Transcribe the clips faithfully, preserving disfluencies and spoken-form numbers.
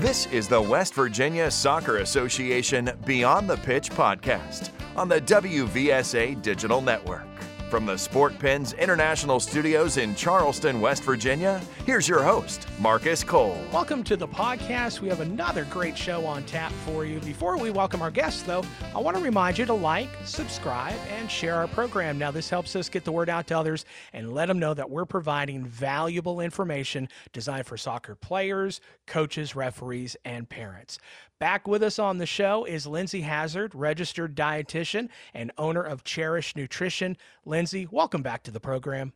This is the West Virginia Soccer Association Beyond the Pitch podcast on the W V S A Digital Network. From the Sport Pens International Studios in Charleston, West Virginia, here's your host, Marcus Cole. Welcome to the podcast. We have another great show on tap for you. Before we welcome our guests, though, I want to remind you to like, subscribe, and share our program. Now, this helps us get the word out to others and let them know that we're providing valuable information designed for soccer players, coaches, referees, and parents. Back with us on the show is Lindsay Hazard, registered dietitian and owner of Cherish Nutrition. Lindsay, welcome back to the program.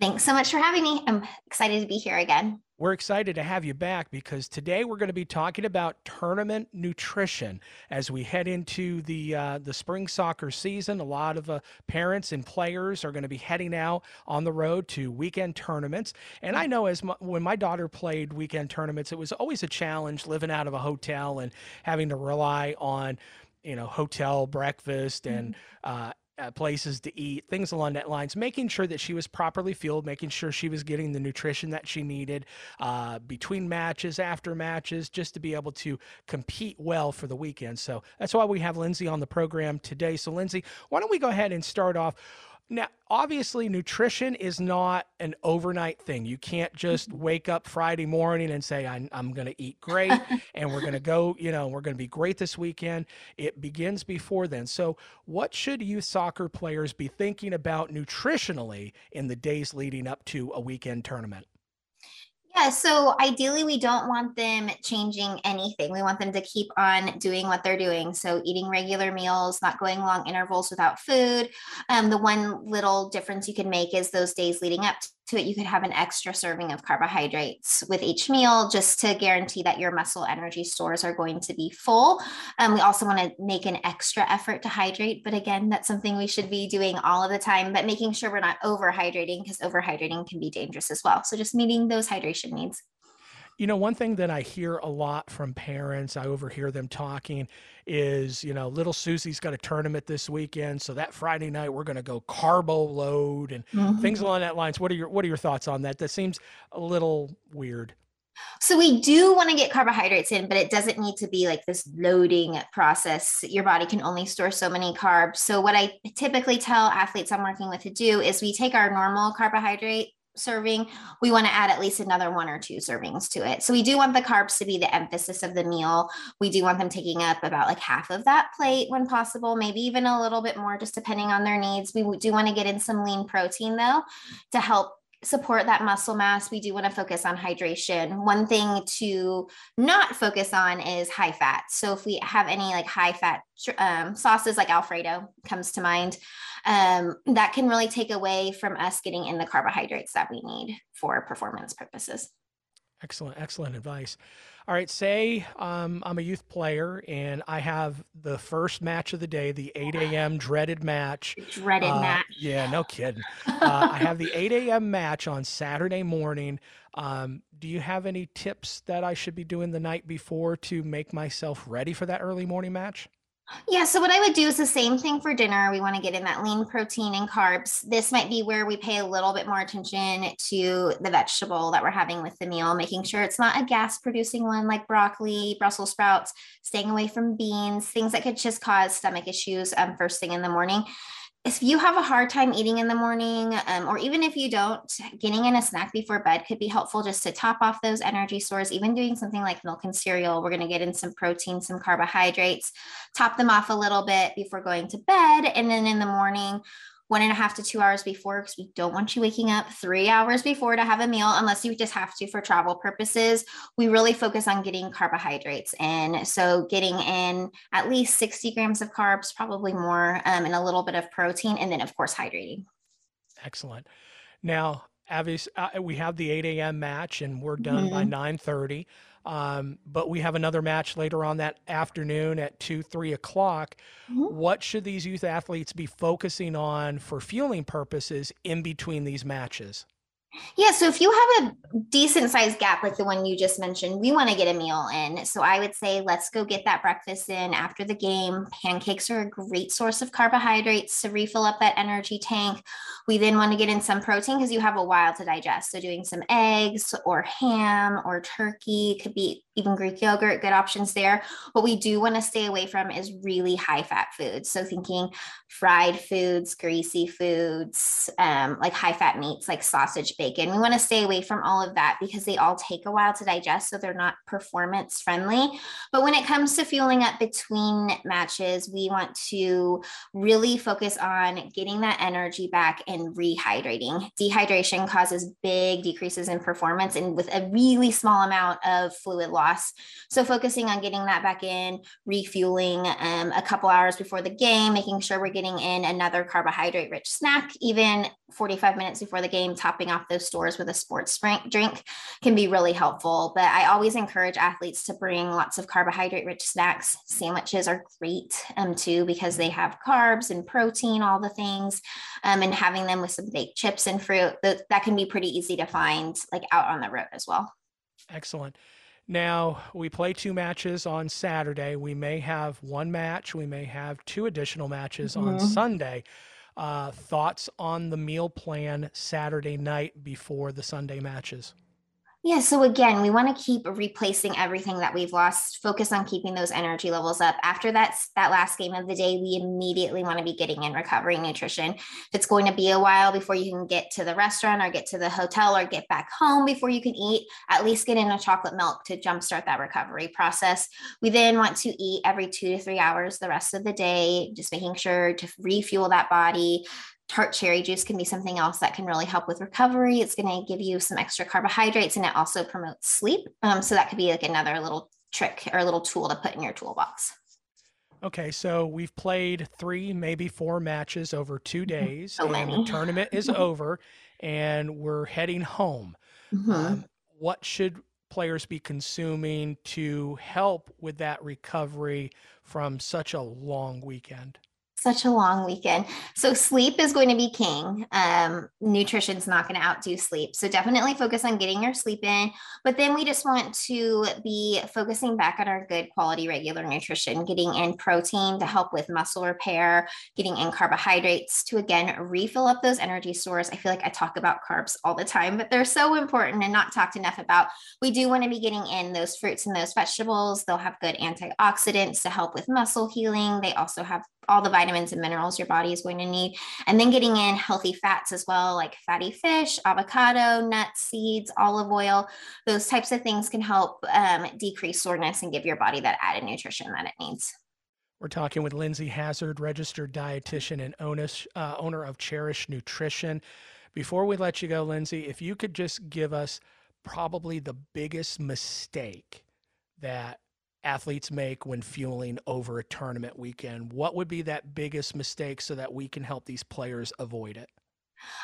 Thanks so much for having me. I'm excited to be here again. We're excited to have you back because today we're going to be talking about tournament nutrition as we head into the uh, the spring soccer season. A lot of uh, parents and players are going to be heading out on the road to weekend tournaments. And I know as my, when my daughter played weekend tournaments, it was always a challenge living out of a hotel and having to rely on, you know, hotel breakfast and mm-hmm. uh, Uh, places to eat, things along that lines, making sure that she was properly fueled, making sure she was getting the nutrition that she needed uh, between matches, after matches, just to be able to compete well for the weekend. So that's why we have Lindsay on the program today. So Lindsay, why don't we go ahead and start off? Now, obviously, nutrition is not an overnight thing. You can't just wake up Friday morning and say, I'm, I'm going to eat great and we're going to go, you know, we're going to be great this weekend. It begins before then. So what should youth soccer players be thinking about nutritionally in the days leading up to a weekend tournament? Yeah, so ideally we don't want them changing anything. We want them to keep on doing what they're doing. So eating regular meals, not going long intervals without food. Um, the one little difference you can make is those days leading up to it, you could have an extra serving of carbohydrates with each meal just to guarantee that your muscle energy stores are going to be full. Um, we also want to make an extra effort to hydrate. But again, that's something we should be doing all of the time, but making sure we're not overhydrating because overhydrating can be dangerous as well. So just meeting those hydration needs. You know, one thing that I hear a lot from parents, I overhear them talking is, you know, little Susie's got a tournament this weekend. So that Friday night, we're going to go carbo load and mm-hmm. things along that lines. What are your, what are your thoughts on that? That seems a little weird. So we do want to get carbohydrates in, but it doesn't need to be like this loading process. Your body can only store so many carbs. So what I typically tell athletes I'm working with to do is we take our normal carbohydrate serving, we want to add at least another one or two servings to it. So we do want the carbs to be the emphasis of the meal. We do want them taking up about like half of that plate when possible, maybe even a little bit more, just depending on their needs. We do want to get in some lean protein though, to help support that muscle mass. We do want to focus on hydration. One thing to not focus on is high fat. So if we have any like high fat um, sauces, like Alfredo comes to mind, um, that can really take away from us getting in the carbohydrates that we need for performance purposes. Excellent, excellent advice. All right, say um, I'm a youth player and I have the first match of the day, the eight a.m. dreaded match. Dreaded uh, match. Yeah, no kidding. uh, I have the eight a.m. match on Saturday morning. Um, do you have any tips that I should be doing the night before to make myself ready for that early morning match? Yeah, so what I would do is the same thing for dinner. We want to get in that lean protein and carbs. This might be where we pay a little bit more attention to the vegetable that we're having with the meal, making sure it's not a gas-producing one like broccoli, Brussels sprouts, staying away from beans, things that could just cause stomach issues um, first thing in the morning. If you have a hard time eating in the morning, um, or even if you don't, getting in a snack before bed could be helpful just to top off those energy stores. Even doing something like milk and cereal, we're going to get in some protein, some carbohydrates, top them off a little bit before going to bed. And then in the morning, one and a half to two hours before, because we don't want you waking up three hours before to have a meal, unless you just have to for travel purposes. We really focus on getting carbohydrates in. So getting in at least sixty grams of carbs, probably more, um, and a little bit of protein, and then of course, hydrating. Excellent. Now, obviously, uh, we have the eight a.m. match and we're done mm-hmm. by nine thirty. Um, but we have another match later on that afternoon at two, three o'clock. Mm-hmm. What should these youth athletes be focusing on for fueling purposes in between these matches? Yeah, so if you have a decent sized gap like the one you just mentioned, we want to get a meal in. So I would say let's go get that breakfast in after the game. Pancakes are a great source of carbohydrates to refill up that energy tank. We then want to get in some protein because you have a while to digest. So doing some eggs or ham or turkey could be even Greek yogurt, good options there. What we do want to stay away from is really high fat foods. So thinking fried foods, greasy foods, um, like high fat meats, like sausage, bacon. We want to stay away from all of that because they all take a while to digest. So they're not performance friendly. But when it comes to fueling up between matches, we want to really focus on getting that energy back and rehydrating. Dehydration causes big decreases in performance and with a really small amount of fluid loss. So focusing on getting that back in, refueling um, a couple hours before the game, making sure we're getting in another carbohydrate rich snack, even forty-five minutes before the game, topping off those stores with a sports drink can be really helpful. But I always encourage athletes to bring lots of carbohydrate rich snacks. Sandwiches are great um, too, because they have carbs and protein, all the things, um, and having them with some baked chips and fruit, that, that can be pretty easy to find like out on the road as well. Excellent. Now, we play two matches on Saturday. We may have one match. We may have two additional matches mm-hmm. on Sunday. Uh, thoughts on the meal plan Saturday night before the Sunday matches? Yeah. So again, we want to keep replacing everything that we've lost, focus on keeping those energy levels up. After that, that last game of the day, we immediately want to be getting in recovery nutrition. If it's going to be a while before you can get to the restaurant or get to the hotel or get back home before you can eat, at least get in a chocolate milk to jumpstart that recovery process. We then want to eat every two to three hours the rest of the day, just making sure to refuel that body. Tart cherry juice can be something else that can really help with recovery. It's going to give you some extra carbohydrates and it also promotes sleep. Um, so that could be like another little trick or a little tool to put in your toolbox. Okay. So we've played three, maybe four matches over two days. So and many. The tournament is over and we're heading home. Mm-hmm. Um, what should players be consuming to help with that recovery from such a long weekend? Such a long weekend. So sleep is going to be king. Um, nutrition's not going to outdo sleep. So definitely focus on getting your sleep in, but then we just want to be focusing back on our good quality, regular nutrition, getting in protein to help with muscle repair, getting in carbohydrates to again, refill up those energy stores. I feel like I talk about carbs all the time, but they're so important and not talked enough about. We do want to be getting in those fruits and those vegetables. They'll have good antioxidants to help with muscle healing. They also have all the vitamins and minerals your body is going to need. And then getting in healthy fats as well, like fatty fish, avocado, nuts, seeds, olive oil, those types of things can help um, decrease soreness and give your body that added nutrition that it needs. We're talking with Lindsay Hazard, registered dietitian and onus, uh, owner of Cherish Nutrition. Before we let you go, Lindsay, if you could just give us probably the biggest mistake that athletes make when fueling over a tournament weekend, what would be that biggest mistake so that we can help these players avoid it?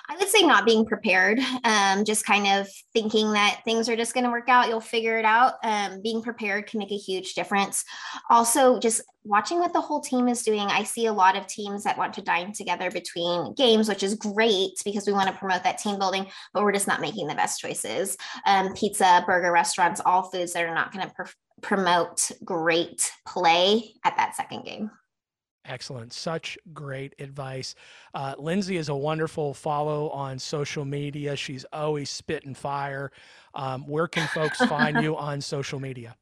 I would say not being prepared, um, just kind of thinking that things are just going to work out. You'll figure it out. Um, being prepared can make a huge difference. Also, just watching what the whole team is doing. I see a lot of teams that want to dine together between games, which is great because we want to promote that team building, but we're just not making the best choices. Um, pizza, burger, restaurants, all foods that are not going to perf- promote great play at that second game. Excellent. Such great advice. Uh, Lindsay is a wonderful follow on social media. She's always spitting fire. Um, where can folks find you on social media?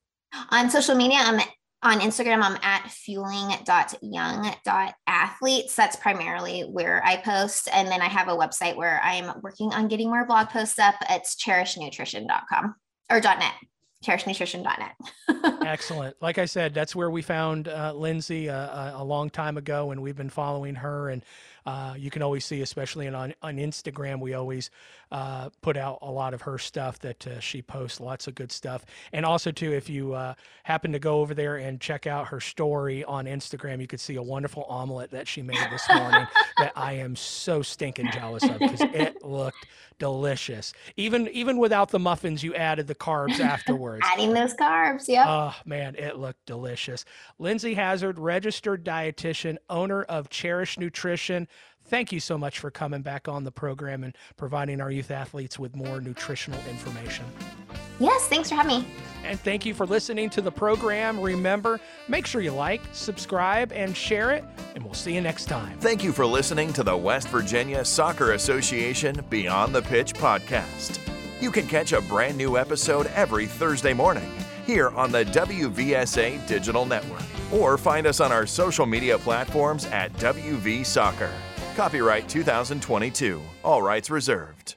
On social media, I'm on Instagram, I'm at fueling dot young dot athletes. That's primarily where I post. And then I have a website where I'm working on getting more blog posts up. It's cherish nutrition dot com or .net. cherish nutrition dot net. Excellent. Like I said, that's where we found uh, Lindsay uh, a long time ago, and we've been following her. And uh, you can always see, especially in, on, on Instagram, we always uh, put out a lot of her stuff that uh, she posts, lots of good stuff. And also, too, if you uh, happen to go over there and check out her story on Instagram, you could see a wonderful omelet that she made this morning that I am so stinking jealous of because it looked delicious. Even, even without the muffins, you added the carbs afterwards. Adding those carbs, yeah. Oh, man, it looked delicious. Lindsay Hazard, registered dietitian, owner of Cherish Nutrition. Thank you so much for coming back on the program and providing our youth athletes with more nutritional information. Yes, thanks for having me. And thank you for listening to the program. Remember, make sure you like, subscribe, and share it, and we'll see you next time. Thank you for listening to the West Virginia Soccer Association Beyond the Pitch podcast. You can catch a brand new episode every Thursday morning. here on the W V S A Digital Network, or find us on our social media platforms at W V Soccer. Copyright twenty twenty-two. All rights reserved.